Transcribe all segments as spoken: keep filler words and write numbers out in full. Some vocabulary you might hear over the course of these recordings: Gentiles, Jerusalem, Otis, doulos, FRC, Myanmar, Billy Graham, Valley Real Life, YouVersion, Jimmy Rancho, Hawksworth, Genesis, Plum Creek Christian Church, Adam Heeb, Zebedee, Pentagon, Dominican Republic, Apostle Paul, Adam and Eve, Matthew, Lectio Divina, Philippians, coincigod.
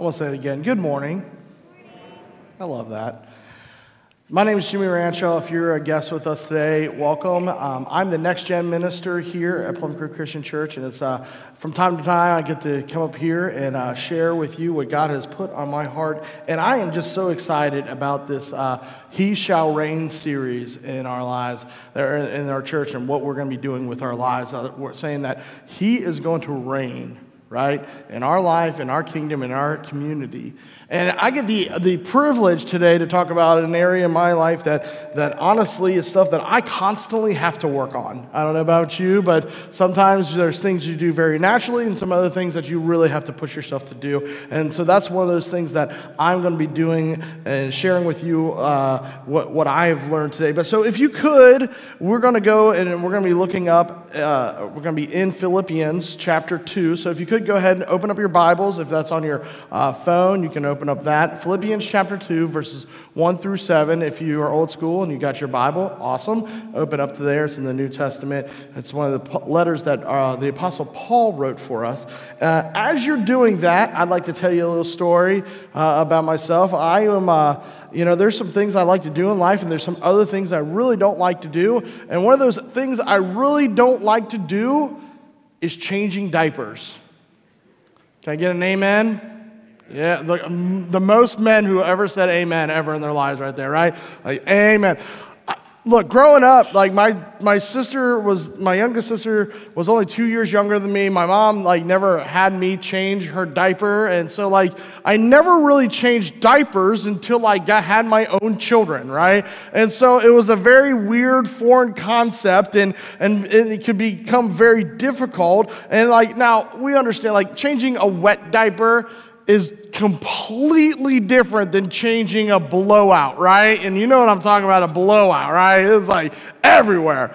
I'm going to say it again. Good morning. I love that. My name is Jimmy Rancho. If you're a guest with us today, welcome. Um, I'm the Next Gen Minister here at Plum Creek Christian Church, and it's uh, from time to time I get to come up here and uh, share with you what God has put on my heart. And I am just so excited about this uh, He Shall Reign series in our lives, in our church, and what we're going to be doing with our lives. We're saying that He is going to reign, right, in our life, in our kingdom, in our community. And I get the the privilege today to talk about an area in my life that that honestly is stuff that I constantly have to work on. I don't know about you, but sometimes there's things you do very naturally and some other things that you really have to push yourself to do. And so that's one of those things that I'm going to be doing and sharing with you uh, what, what I have learned today. But so if you could, we're going to go and we're going to be looking up, uh, we're going to be in Philippians chapter two. So if you could, go ahead and open up your Bibles. If that's on your uh, phone, you can open up that. Philippians chapter two, verses one through seven. If you are old school and you got your Bible, awesome. Open up to there. It's in the New Testament. It's one of the letters that uh, the Apostle Paul wrote for us. Uh, as you're doing that, I'd like to tell you a little story uh, about myself. I am... Uh, You know, there's some things I like to do in life, and there's some other things I really don't like to do. And one of those things I really don't like to do is changing diapers. Can I get an amen? Yeah, the, the most men who ever said amen ever in their lives right there, right? Like, amen. I, look, growing up, like my, my sister was, my youngest sister was only two years younger than me. My mom, like, never had me change her diaper. And so, like, I never really changed diapers until I got, had my own children, right? And so it was a very weird foreign concept, and, and, and it could become very difficult. And, like, now we understand, like, changing a wet diaper is completely different than changing a blowout, right? And you know what I'm talking about, a blowout, right? It's like everywhere.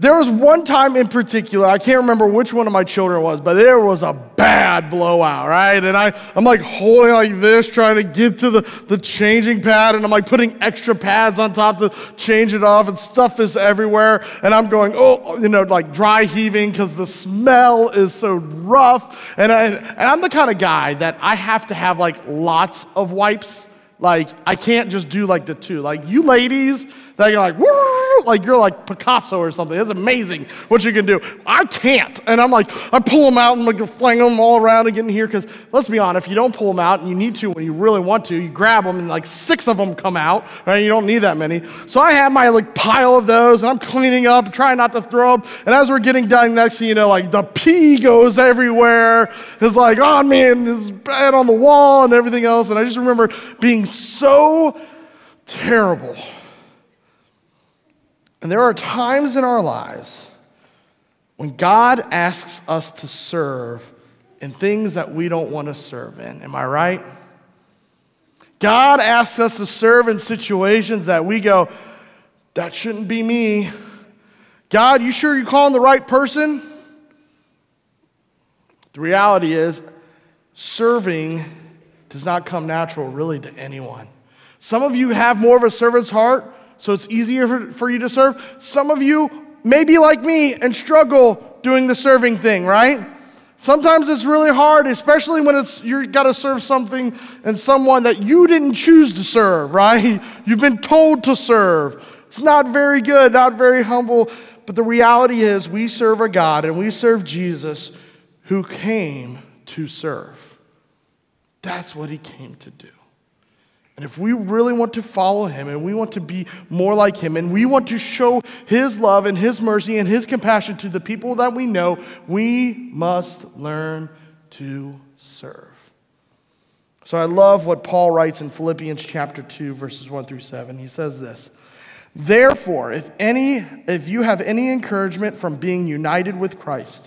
There was one time in particular, I can't remember which one of my children was, but there was a bad blowout, right? And I, I'm like holding like this, trying to get to the, the changing pad, and I'm like putting extra pads on top to change it off, and stuff is everywhere. And I'm going, oh, you know, like dry heaving because the smell is so rough. And, I, and I'm the kind of guy that I have to have like lots of wipes. Like, I can't just do like the two. Like, you ladies, that you're like, woo, like you're like Picasso or something. It's amazing what you can do. I can't. And I'm like, I pull them out and like fling them all around and get in here. Because let's be honest, if you don't pull them out and you need to when you really want to, you grab them and like six of them come out, right? You don't need that many. So I have my like pile of those, and I'm cleaning up, trying not to throw them. And as we're getting done, next thing you know, like the pee goes everywhere. It's like on me and it's bad on the wall and everything else. And I just remember being so terrible. And there are times in our lives when God asks us to serve in things that we don't want to serve in. Am I right? God asks us to serve in situations that we go, that shouldn't be me. God, you sure you're calling the right person? The reality is, serving does not come natural really to anyone. Some of you have more of a servant's heart, so it's easier for, for you to serve. Some of you may be like me and struggle doing the serving thing, right? Sometimes it's really hard, especially when it's you got to serve something and someone that you didn't choose to serve, right? You've been told to serve. It's not very good, not very humble. But the reality is we serve a God and we serve Jesus who came to serve. That's what he came to do. And if we really want to follow him and we want to be more like him and we want to show his love and his mercy and his compassion to the people that we know, we must learn to serve. So I love what Paul writes in Philippians chapter two, verses one through seven. He says this, "Therefore, if any, if you have any encouragement from being united with Christ,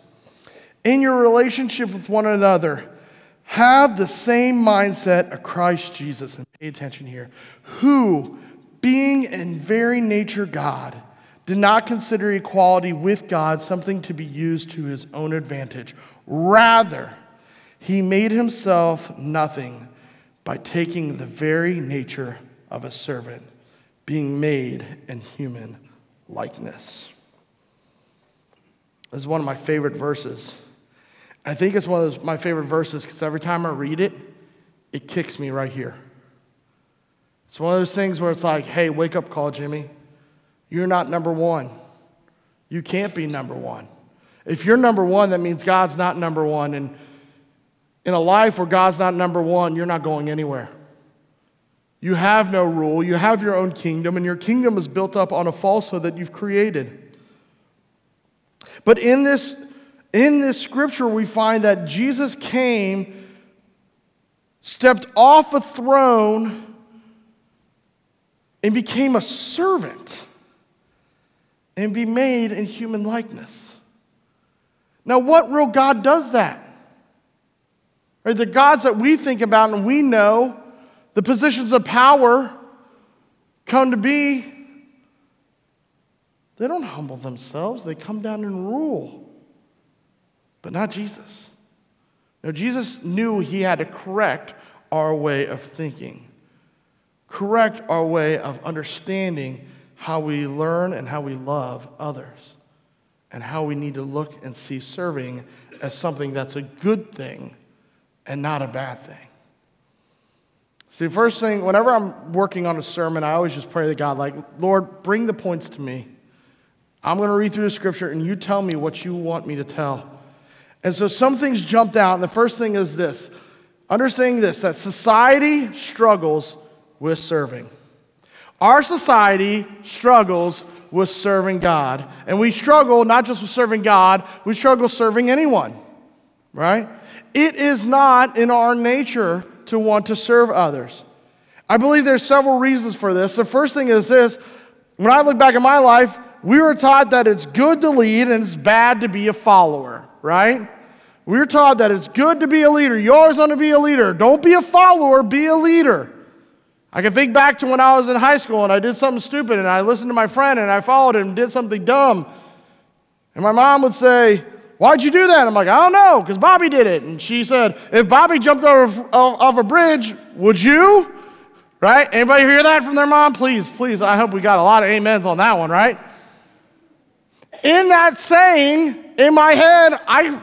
In your relationship with one another, Have the same mindset of Christ Jesus, and pay attention here, who, being in very nature God, did not consider equality with God something to be used to his own advantage. Rather, he made himself nothing by taking the very nature of a servant, being made in human likeness. This is one of my favorite verses. I think it's one of those, my favorite verses because every time I read it, it kicks me right here. It's one of those things where it's like, hey, wake up call, Jimmy. You're not number one. You can't be number one. If you're number one, that means God's not number one. And in a life where God's not number one, you're not going anywhere. You have no rule. You have your own kingdom, and your kingdom is built up on a falsehood that you've created. But in this, in this scripture, we find that Jesus came, stepped off a throne, and became a servant, and be made in human likeness. Now, what real God does that? Right, the gods that we think about and we know, the positions of power come to be, they don't humble themselves. They come down and rule. But not Jesus. No, Jesus knew he had to correct our way of thinking, correct our way of understanding how we learn and how we love others, and how we need to look and see serving as something that's a good thing and not a bad thing. See, first thing, whenever I'm working on a sermon, I always just pray to God, like, Lord, bring the points to me. I'm going to read through the scripture, and you tell me what you want me to tell. And so some things jumped out, and the first thing is this. Understanding this, that society struggles with serving. Our society struggles with serving God. And we struggle not just with serving God, we struggle serving anyone, right? It is not in our nature to want to serve others. I believe there's several reasons for this. The first thing is this. When I look back at my life, we were taught that it's good to lead and it's bad to be a follower, right? We were taught that it's good to be a leader. You always want to be a leader. Don't be a follower, be a leader. I can think back to when I was in high school and I did something stupid and I listened to my friend and I followed him and did something dumb. And my mom would say, why'd you do that? I'm like, I don't know, because Bobby did it. And she said, if Bobby jumped over, off a bridge, would you? Right? Anybody hear that from their mom? Please, please, I hope we got a lot of amens on that one, right? In that saying, in my head, I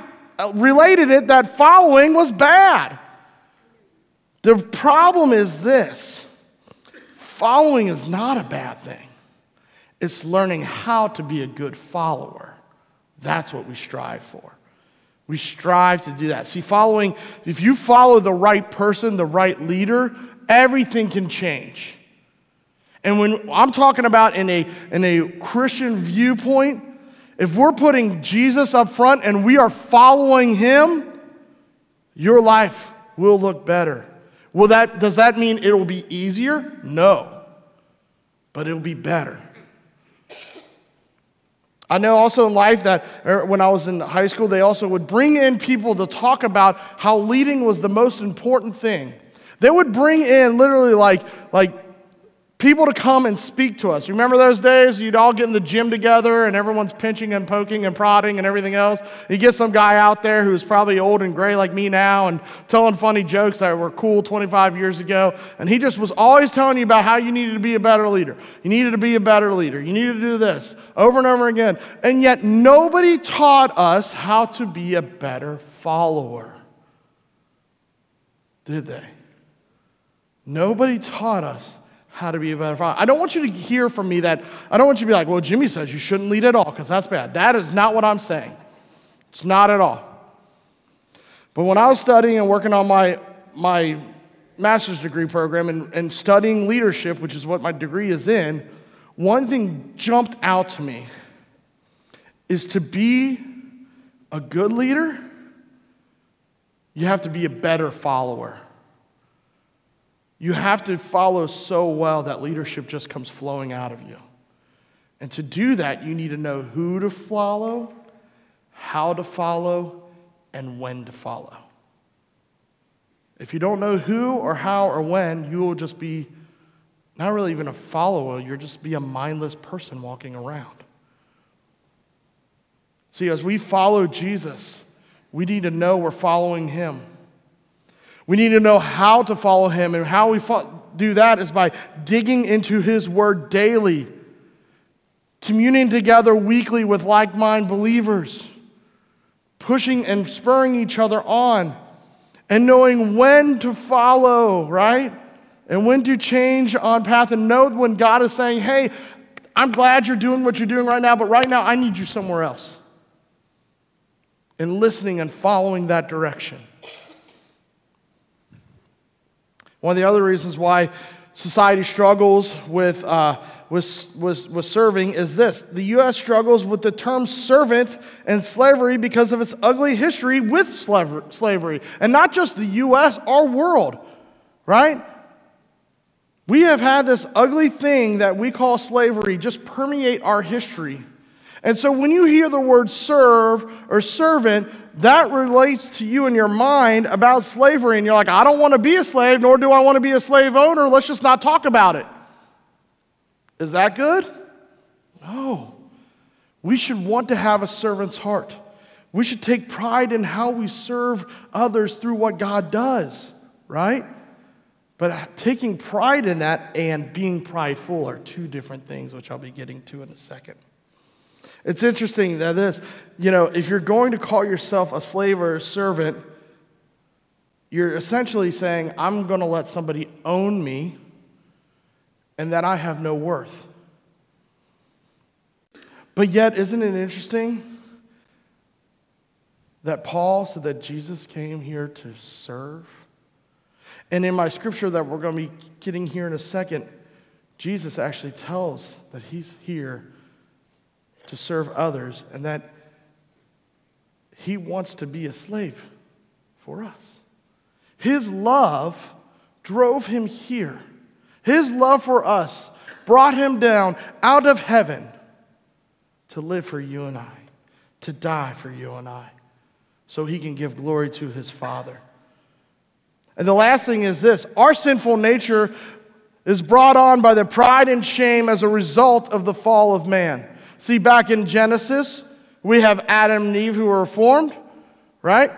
related it that following was bad. The problem is this. Following is not a bad thing. It's learning how to be a good follower. That's what we strive for. We strive to do that. See, following, if you follow the right person, the right leader, everything can change. And when I'm talking about in a, in a Christian viewpoint, if we're putting Jesus up front and we are following him, your life will look better. Will that, does that mean it will be easier? No, but it will be better. I know also in life that when I was in high school, they also would bring in people to talk about how leading was the most important thing. They would bring in literally like, like people to come and speak to us. Remember those days? You'd all get in the gym together and everyone's pinching and poking and prodding and everything else. You get some guy out there who's probably old and gray like me now and telling funny jokes that were cool twenty-five years ago. And he just was always telling you about how you needed to be a better leader. You needed to be a better leader. You needed to do this over and over again. And yet nobody taught us how to be a better follower. Did they? Nobody taught us how to be a better follower. I don't want you to hear from me that, I don't want you to be like, well, Jimmy says you shouldn't lead at all because that's bad. That is not what I'm saying. It's not at all. But when I was studying and working on my, my master's degree program and, and studying leadership, which is what my degree is in, one thing jumped out to me is to be a good leader, you have to be a better follower. You have to follow so well that leadership just comes flowing out of you. And to do that, you need to know who to follow, how to follow, and when to follow. If you don't know who or how or when, you will just be not really even a follower. You'll just be a mindless person walking around. See, as we follow Jesus, we need to know we're following him. We need to know how to follow him, and how we fo- do that is by digging into his word daily, communing together weekly with like-minded believers, pushing and spurring each other on, and knowing when to follow, right? And when to change on path, and know when God is saying, hey, I'm glad you're doing what you're doing right now, but right now I need you somewhere else. And listening and following that direction. One of the other reasons why society struggles with, uh, with, with, with serving is this. The U S struggles with the term servant and slavery because of its ugly history with slavery. And not just the U S, our world, right? We have had this ugly thing that we call slavery just permeate our history. And so when you hear the word serve or servant, that relates to you in your mind about slavery. And you're like, I don't want to be a slave, nor do I want to be a slave owner. Let's just not talk about it. Is that good? No. We should want to have a servant's heart. We should take pride in how we serve others through what God does, right? But taking pride in that and being prideful are two different things, which I'll be getting to in a second. It's interesting that this, you know, if you're going to call yourself a slave or a servant, you're essentially saying, I'm going to let somebody own me and that I have no worth. But yet, isn't it interesting that Paul said that Jesus came here to serve? And in my scripture that we're going to be getting here in a second, Jesus actually tells that he's here to serve others, and that he wants to be a slave for us. His love drove him here. His love for us brought him down out of heaven to live for you and I, to die for you and I, so he can give glory to his Father. And the last thing is this: our sinful nature is brought on by the pride and shame as a result of the fall of man. See, back in Genesis, we have Adam and Eve who were formed, right?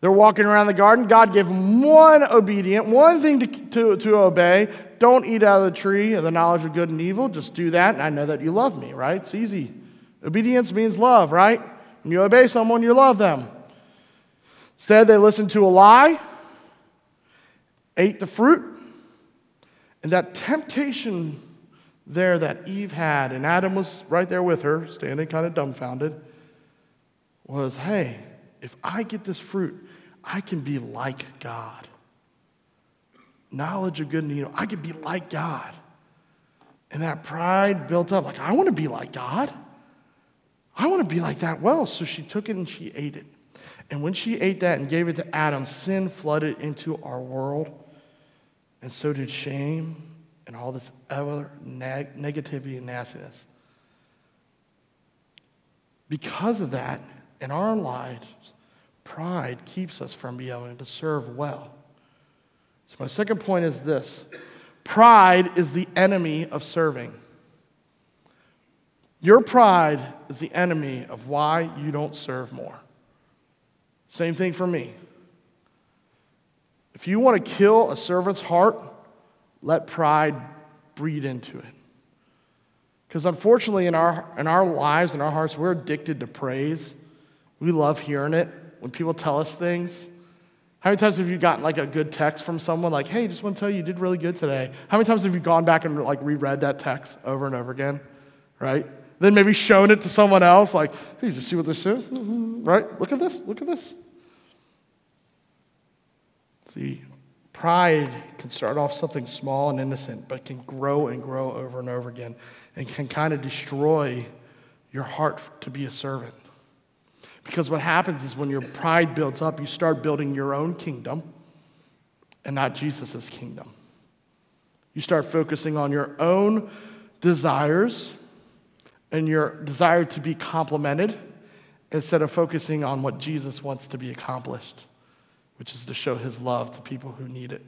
They're walking around the garden. God gave them one obedient, one thing to, to, to obey. Don't eat out of the tree of the knowledge of good and evil. Just do that, and I know that you love me, right? It's easy. Obedience means love, right? When you obey someone, you love them. Instead, they listened to a lie, ate the fruit, and that temptation there that Eve had, and Adam was right there with her, standing kind of dumbfounded, was, hey, if I get this fruit, I can be like God. Knowledge of good and evil, I can be like God. And that pride built up, like, I want to be like God. I want to be like that well. So she took it and she ate it. And when she ate that and gave it to Adam, sin flooded into our world, and so did shame, and all this other neg- negativity and nastiness. Because of that, in our lives, pride keeps us from being able to serve well. So my second point is this: pride is the enemy of serving. Your pride is the enemy of why you don't serve more. Same thing for me. If you want to kill a servant's heart, let pride breed into it. Because unfortunately, in our in our lives, in our hearts, we're addicted to praise. We love hearing it when people tell us things. How many times have you gotten like a good text from someone like, hey, just want to tell you you did really good today? How many times have you gone back and like reread that text over and over again, right? Then maybe shown it to someone else like, hey, did you see what this is? Mm-hmm. Right? Look at this, look at this. See, pride can start off something small and innocent, but can grow and grow over and over again, and can kind of destroy your heart to be a servant. Because what happens is when your pride builds up, you start building your own kingdom and not Jesus' kingdom. You start focusing on your own desires and your desire to be complimented instead of focusing on what Jesus wants to be accomplished which is to show his love to people who need it.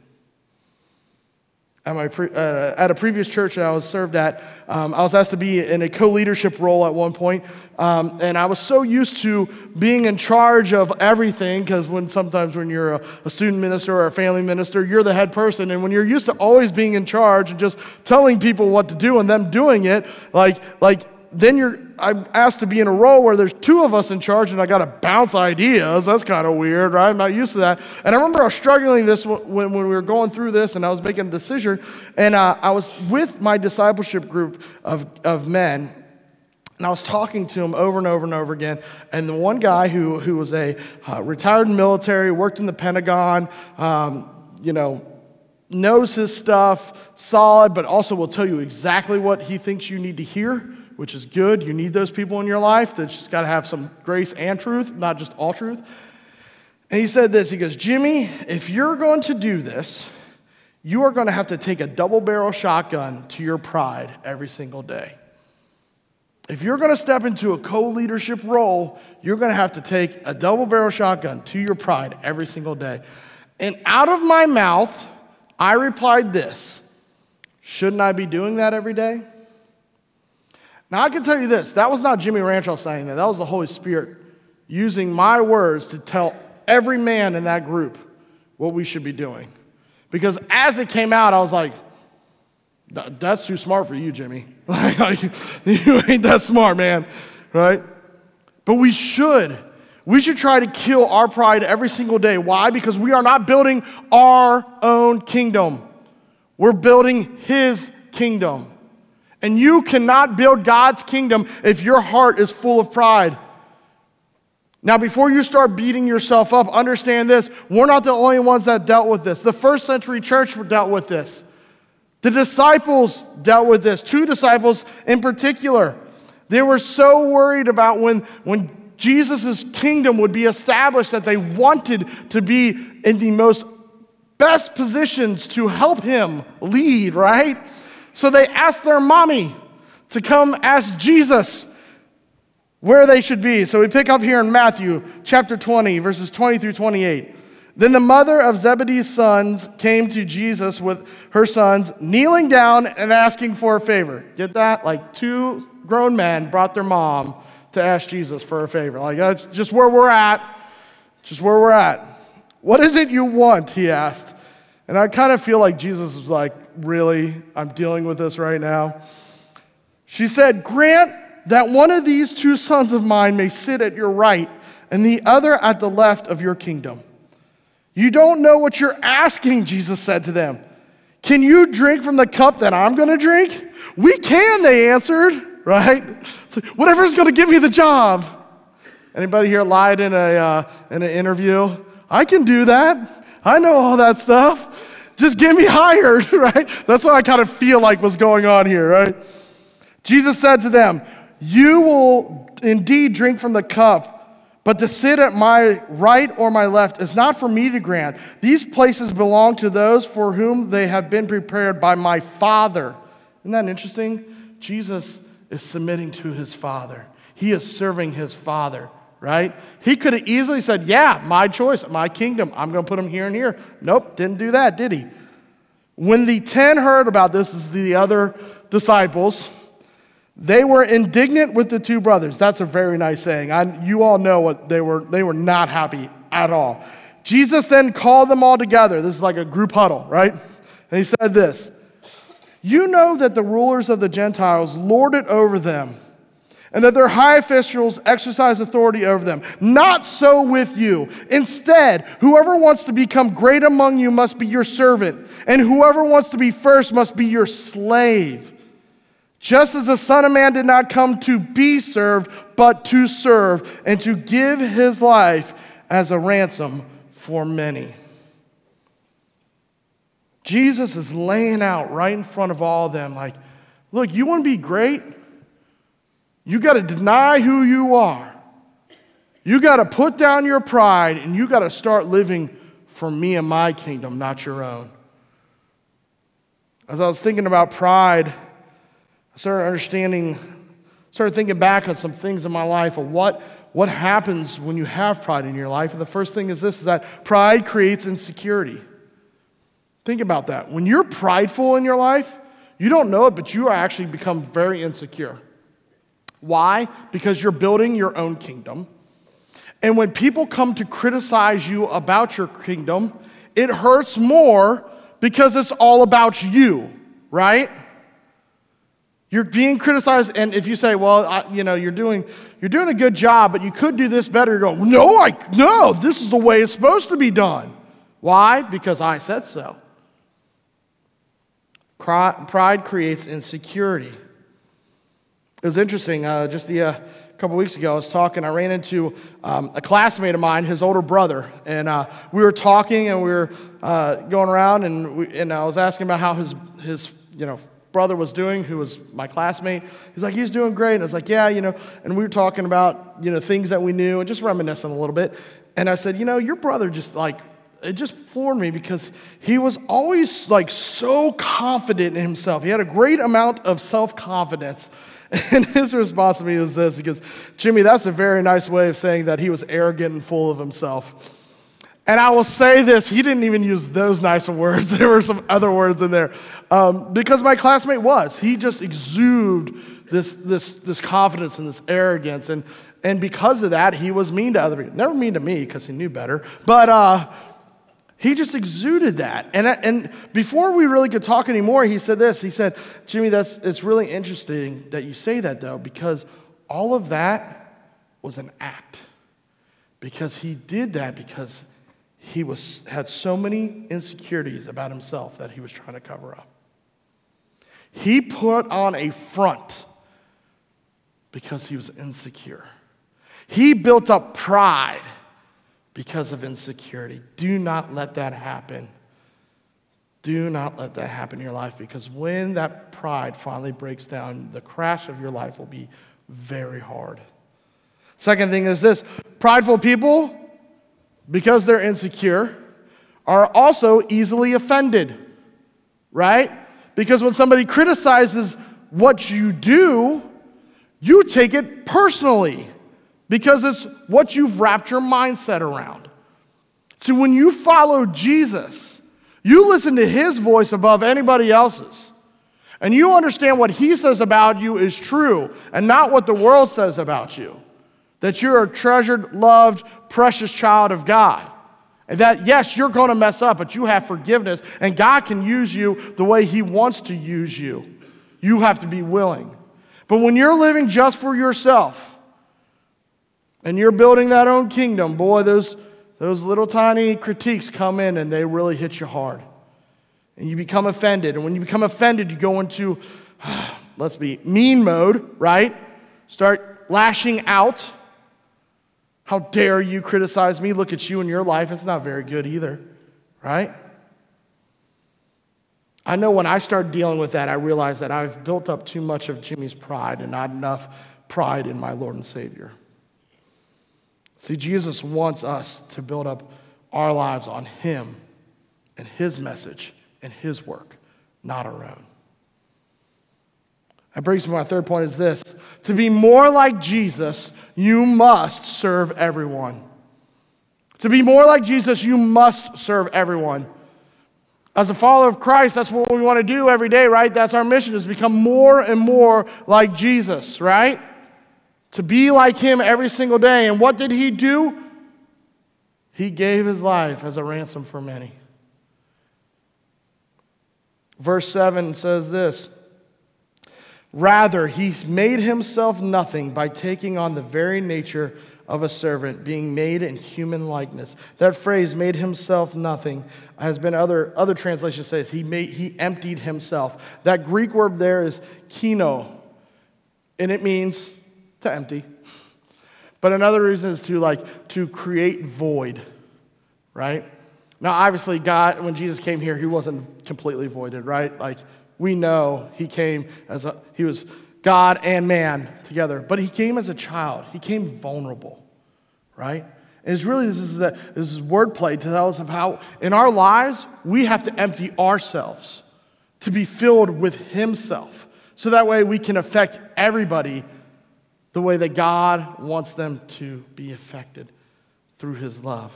At, my pre- uh, at a previous church that I was served at, um, I was asked to be in a co-leadership role at one point, um, and I was so used to being in charge of everything, because when sometimes when you're a, a student minister or a family minister, you're the head person, and when you're used to always being in charge and just telling people what to do and them doing it, like like then you're I'm asked to be in a role where there's two of us in charge and I got to bounce ideas. That's kind of weird, right? I'm not used to that. And I remember I was struggling this when, when we were going through this and I was making a decision. And uh, I was with my discipleship group of, of men. And I was talking to him over and over and over again. And the one guy who, who was a uh, retired military, worked in the Pentagon, um, you know, knows his stuff, solid, but also will tell you exactly what he thinks you need to hear, which is good. You need those people in your life that's just got to have some grace and truth, not just all truth. And he said this, he goes, Jimmy, if you're going to do this, you are going to have to take a double-barrel shotgun to your pride every single day. If you're going to step into a co-leadership role, you're going to have to take a double-barrel shotgun to your pride every single day. And out of my mouth, I replied this, shouldn't I be doing that every day? Now, I can tell you this. That was not Jimmy Rancho saying that. That was the Holy Spirit using my words to tell every man in that group what we should be doing. Because as it came out, I was like, that's too smart for you, Jimmy. Like, like you ain't that smart, man, right? But we should. We should try to kill our pride every single day. Why? Because we are not building our own kingdom. We're building his kingdom. And you cannot build God's kingdom if your heart is full of pride. Now, before you start beating yourself up, understand this. We're not the only ones that dealt with this. The first century church dealt with this. The disciples dealt with this. Two disciples in particular. They were so worried about when, when Jesus' kingdom would be established that they wanted to be in the most best positions to help him lead, right? So they asked their mommy to come ask Jesus where they should be. So we pick up here in Matthew chapter twenty, verses twenty through twenty-eight. Then the mother of Zebedee's sons came to Jesus with her sons, kneeling down and asking for a favor. Get that? Like two grown men brought their mom to ask Jesus for a favor. Like, that's just where we're at. Just where we're at. What is it you want? He asked. And I kind of feel like Jesus was like, really? I'm dealing with this right now. She said, grant that one of these two sons of mine may sit at your right and the other at the left of your kingdom. You don't know what you're asking, Jesus said to them. Can you drink from the cup that I'm going to drink? We can, they answered, right? It's like, whatever's going to give me the job. Anybody here lied in a uh, in an interview? I can do that. I know all that stuff. Just get me hired, right? That's what I kind of feel like was going on here, right? Jesus said to them, you will indeed drink from the cup, but to sit at my right or my left is not for me to grant. These places belong to those for whom they have been prepared by my Father. Isn't that interesting? Jesus is submitting to his Father. He is serving his Father. Right? He could have easily said, yeah, my choice, my kingdom. I'm going to put him here and here. Nope, didn't do that, did he? When the ten heard about this, is the other disciples, they were indignant with the two brothers. That's a very nice saying. I, you all know what they were. They were not happy at all. Jesus then called them all together. This is like a group huddle, right? And he said this, you know that the rulers of the Gentiles lord it over them, and that their high officials exercise authority over them. Not so with you. Instead, whoever wants to become great among you must be your servant, and whoever wants to be first must be your slave. Just as the Son of Man did not come to be served, but to serve, and to give his life as a ransom for many. Jesus is laying out right in front of all of them, like, look, you want to be great? You got to deny who you are. You got to put down your pride, and you got to start living for me and my kingdom, not your own. As I was thinking about pride, I started understanding, started thinking back on some things in my life of what what happens when you have pride in your life? And the first thing is this, is that pride creates insecurity. Think about that. When you're prideful in your life, you don't know it, but you actually become very insecure. Why? Because you're building your own kingdom. And when people come to criticize you about your kingdom, it hurts more because it's all about you, right? You're being criticized, and if you say, well, I, you know, you're doing you're doing a good job, but you could do this better, you're going, no, I, no, this is the way it's supposed to be done. Why? Because I said so. Pride creates insecurity. It was interesting, uh, just the, uh, a couple weeks ago, I was talking, I ran into um, a classmate of mine, his older brother, and uh, we were talking, and we were uh, going around, and we, and I was asking about how his, his, you know, brother was doing, who was my classmate. He's like, he's doing great, and I was like, yeah, you know, and we were talking about, you know, things that we knew, and just reminiscing a little bit, and I said, you know, your brother just, like, it just floored me because he was always like so confident in himself. He had a great amount of self-confidence. And his response to me is this. He goes, Jimmy, that's a very nice way of saying that he was arrogant and full of himself. And I will say this, he didn't even use those nicer words. There were some other words in there. Um, because my classmate was. He just exuded this this this confidence and this arrogance. And, and because of that, he was mean to other people. Never mean to me because he knew better. But... Uh, He just exuded that. And, and before we really could talk anymore, he said this. He said, Jimmy, that's it's really interesting that you say that, though, because all of that was an act. Because he did that because he was had so many insecurities about himself that he was trying to cover up. He put on a front because he was insecure. He built up pride because of insecurity. Do not let that happen. Do not let that happen in your life, because when that pride finally breaks down, the crash of your life will be very hard. Second thing is this, prideful people, because they're insecure, are also easily offended, right? Because when somebody criticizes what you do, you take it personally, because it's what you've wrapped your mindset around. So when you follow Jesus, you listen to his voice above anybody else's. And you understand what he says about you is true and not what the world says about you. That you're a treasured, loved, precious child of God. And that, yes, you're going to mess up, but you have forgiveness. And God can use you the way he wants to use you. You have to be willing. But when you're living just for yourself, and you're building that own kingdom, boy, those, those little tiny critiques come in and they really hit you hard. And you become offended. And when you become offended, you go into, let's be mean mode, right? Start lashing out. How dare you criticize me? Look at you in your life. It's not very good either, right? I know when I started dealing with that, I realized that I've built up too much of Jimmy's pride and not enough pride in my Lord and Savior. See, Jesus wants us to build up our lives on him and his message and his work, not our own. That brings me to my third point is this. To be more like Jesus, you must serve everyone. To be more like Jesus, you must serve everyone. As a follower of Christ, that's what we want to do every day, right? That's our mission, is become more and more like Jesus, right? To be like him every single day. And what did he do? He gave his life as a ransom for many. Verse seven says this. Rather, he made himself nothing by taking on the very nature of a servant, being made in human likeness. That phrase, made himself nothing, has been other, other translations say he made, he emptied himself. That Greek word there is kino, and it means to empty. But another reason is to like to create void, right? Now obviously God, when Jesus came here, he wasn't completely voided, right? Like we know he came as a, he was God and man together, but he came as a child. He came vulnerable, right? And it's really, this is a, this is wordplay to tell us of how in our lives we have to empty ourselves to be filled with himself. So that way we can affect everybody the way that God wants them to be affected through his love.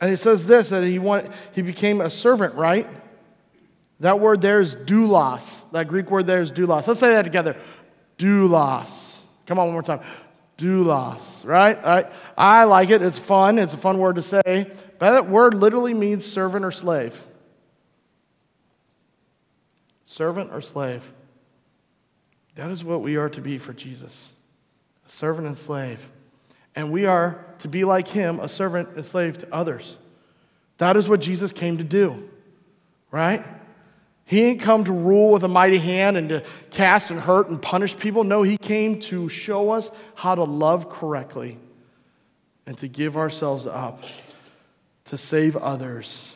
And it says this, that he want, he became a servant, right? That word there is doulos. That Greek word there is doulos. Let's say that together. Doulos. Come on, one more time. Doulos, right? All right. I like it. It's fun. It's a fun word to say. But that word literally means servant or slave. Servant or slave. That is what we are to be for Jesus. A servant and slave. And we are to be like him, a servant and slave to others. That is what Jesus came to do, right? He didn't come to rule with a mighty hand and to cast and hurt and punish people. No, he came to show us how to love correctly and to give ourselves up, to save others,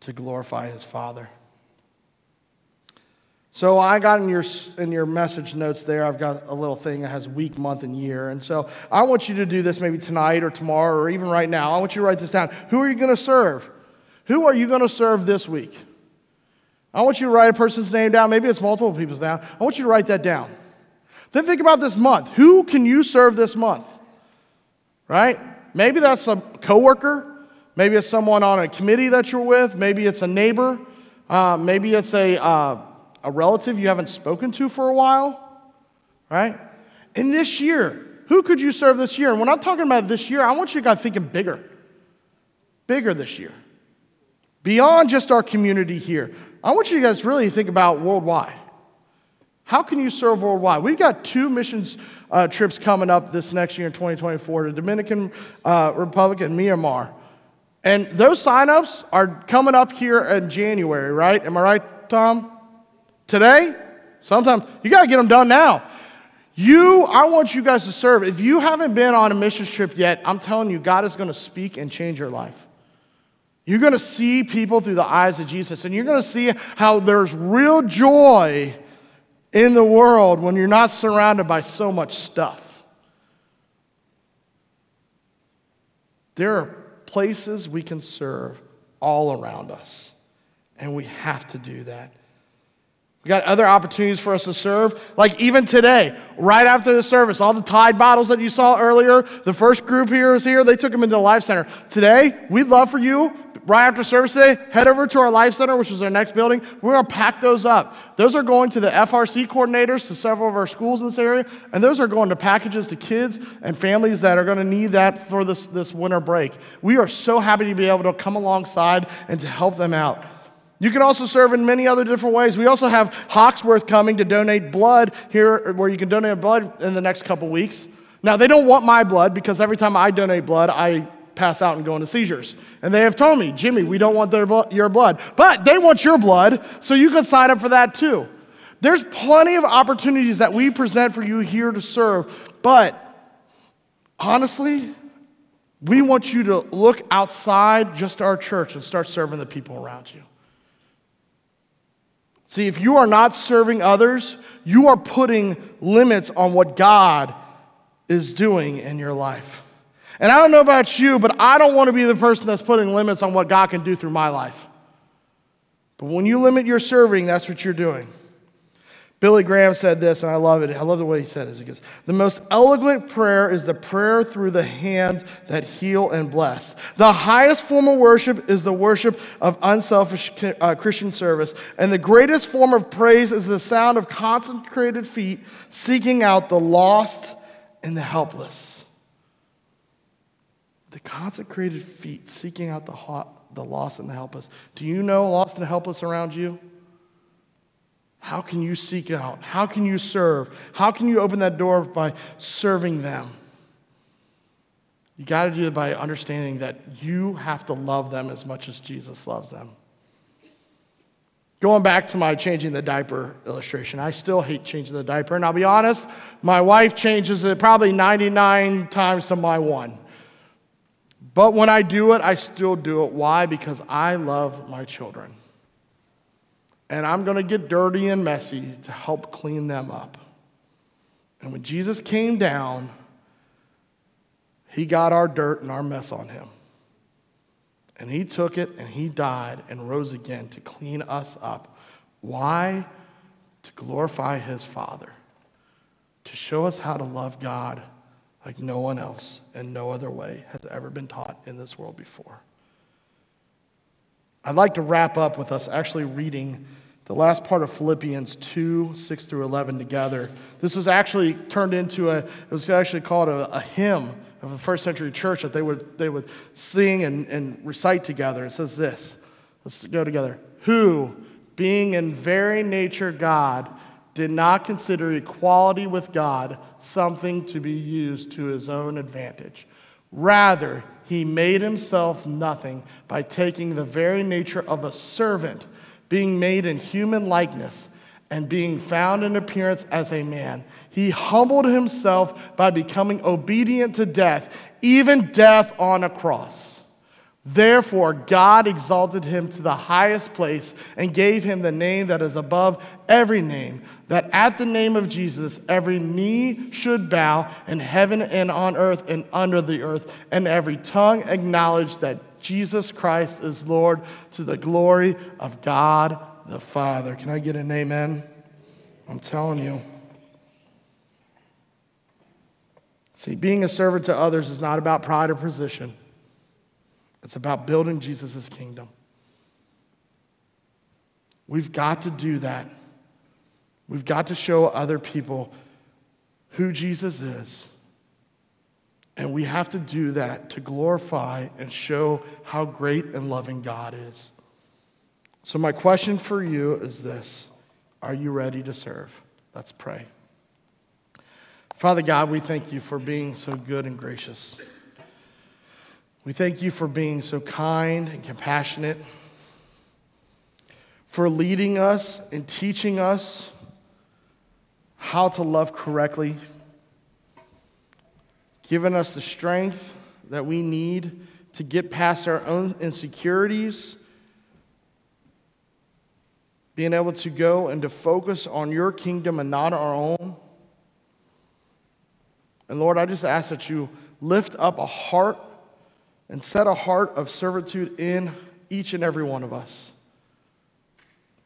to glorify his Father. So I got in your in your message notes there, I've got a little thing that has week, month, and year. And so I want you to do this maybe tonight or tomorrow or even right now. I want you to write this down. Who are you going to serve? Who are you going to serve this week? I want you to write a person's name down. Maybe it's multiple people's down. I want you to write that down. Then think about this month. Who can you serve this month? Right? Maybe that's a coworker. Maybe it's someone on a committee that you're with. Maybe it's a neighbor. Uh, maybe it's a... Uh, A relative you haven't spoken to for a while, right? And this year, who could you serve this year? And when I'm talking about this year, I want you guys thinking bigger. Bigger this year. Beyond just our community here. I want you guys to really think about worldwide. How can you serve worldwide? We've got two missions uh, trips coming up this next year in twenty twenty-four to Dominican uh, Republic and Myanmar. And those signups are coming up here in January, right? Am I right, Tom? Today, sometimes, you got to get them done now. You, I want you guys to serve. If you haven't been on a missions trip yet, I'm telling you, God is going to speak and change your life. You're going to see people through the eyes of Jesus, and you're going to see how there's real joy in the world when you're not surrounded by so much stuff. There are places we can serve all around us, and we have to do that. We got other opportunities for us to serve, like even today, right after the service, all the Tide bottles that you saw earlier, the first group here is here, they took them into the Life Center. Today, we'd love for you, right after service today, head over to our Life Center, which is our next building. We're going to pack those up. Those are going to the F R C coordinators, to several of our schools in this area, and those are going to packages to kids and families that are going to need that for this, this winter break. We are so happy to be able to come alongside and to help them out. You can also serve in many other different ways. We also have Hawksworth coming to donate blood here, where you can donate blood in the next couple weeks. Now, they don't want my blood because every time I donate blood, I pass out and go into seizures. And they have told me, Jimmy, we don't want their blo- your blood. But they want your blood, so you can sign up for that too. There's plenty of opportunities that we present for you here to serve. But honestly, we want you to look outside just our church and start serving the people around you. See, if you are not serving others, you are putting limits on what God is doing in your life. And I don't know about you, but I don't want to be the person that's putting limits on what God can do through my life. But when you limit your serving, that's what you're doing. Billy Graham said this, and I love it. I love the way he said it. He goes, the most eloquent prayer is the prayer through the hands that heal and bless. The highest form of worship is the worship of unselfish uh, Christian service. And the greatest form of praise is the sound of concentrated feet seeking out the lost and the helpless. The consecrated feet seeking out the, hot, the lost and the helpless. Do you know lost and helpless around you? How can you seek out? How can you serve? How can you open that door by serving them? You got to do it by understanding that you have to love them as much as Jesus loves them. Going back to my changing the diaper illustration, I still hate changing the diaper. And I'll be honest, my wife changes it probably ninety-nine times to my one. But when I do it, I still do it. Why? Because I love my children. And I'm going to get dirty and messy to help clean them up. And when Jesus came down, he got our dirt and our mess on him. And he took it and he died and rose again to clean us up. Why? To glorify his Father, to show us how to love God like no one else and no other way has ever been taught in this world before. I'd like to wrap up with us actually reading the last part of Philippians two, six through eleven together. This was actually turned into a, it was actually called a, a hymn of the first century church that they would they would sing and, and recite together. It says this. Let's go together. Who, being in very nature God, did not consider equality with God something to be used to his own advantage. Rather, he made himself nothing by taking the very nature of a servant, being made in human likeness, and being found in appearance as a man. He humbled himself by becoming obedient to death, even death on a cross. Therefore, God exalted him to the highest place and gave him the name that is above every name, that at the name of Jesus every knee should bow in heaven and on earth and under the earth, and every tongue acknowledge that Jesus Christ is Lord, to the glory of God the Father. Can I get an amen? I'm telling you. See, being a servant to others is not about pride or position. It's about building Jesus' kingdom. We've got to do that. We've got to show other people who Jesus is. And we have to do that to glorify and show how great and loving God is. So my question for you is this. Are you ready to serve? Let's pray. Father God, we thank you for being so good and gracious. We thank you for being so kind and compassionate, for leading us and teaching us how to love correctly, giving us the strength that we need to get past our own insecurities, being able to go and to focus on your kingdom and not our own. And Lord, I just ask that you lift up a heart and set a heart of servitude in each and every one of us.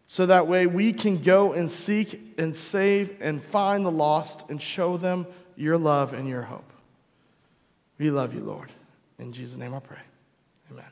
So that way we can go and seek and save and find the lost and show them your love and your hope. We love you, Lord. In Jesus' name I pray. Amen.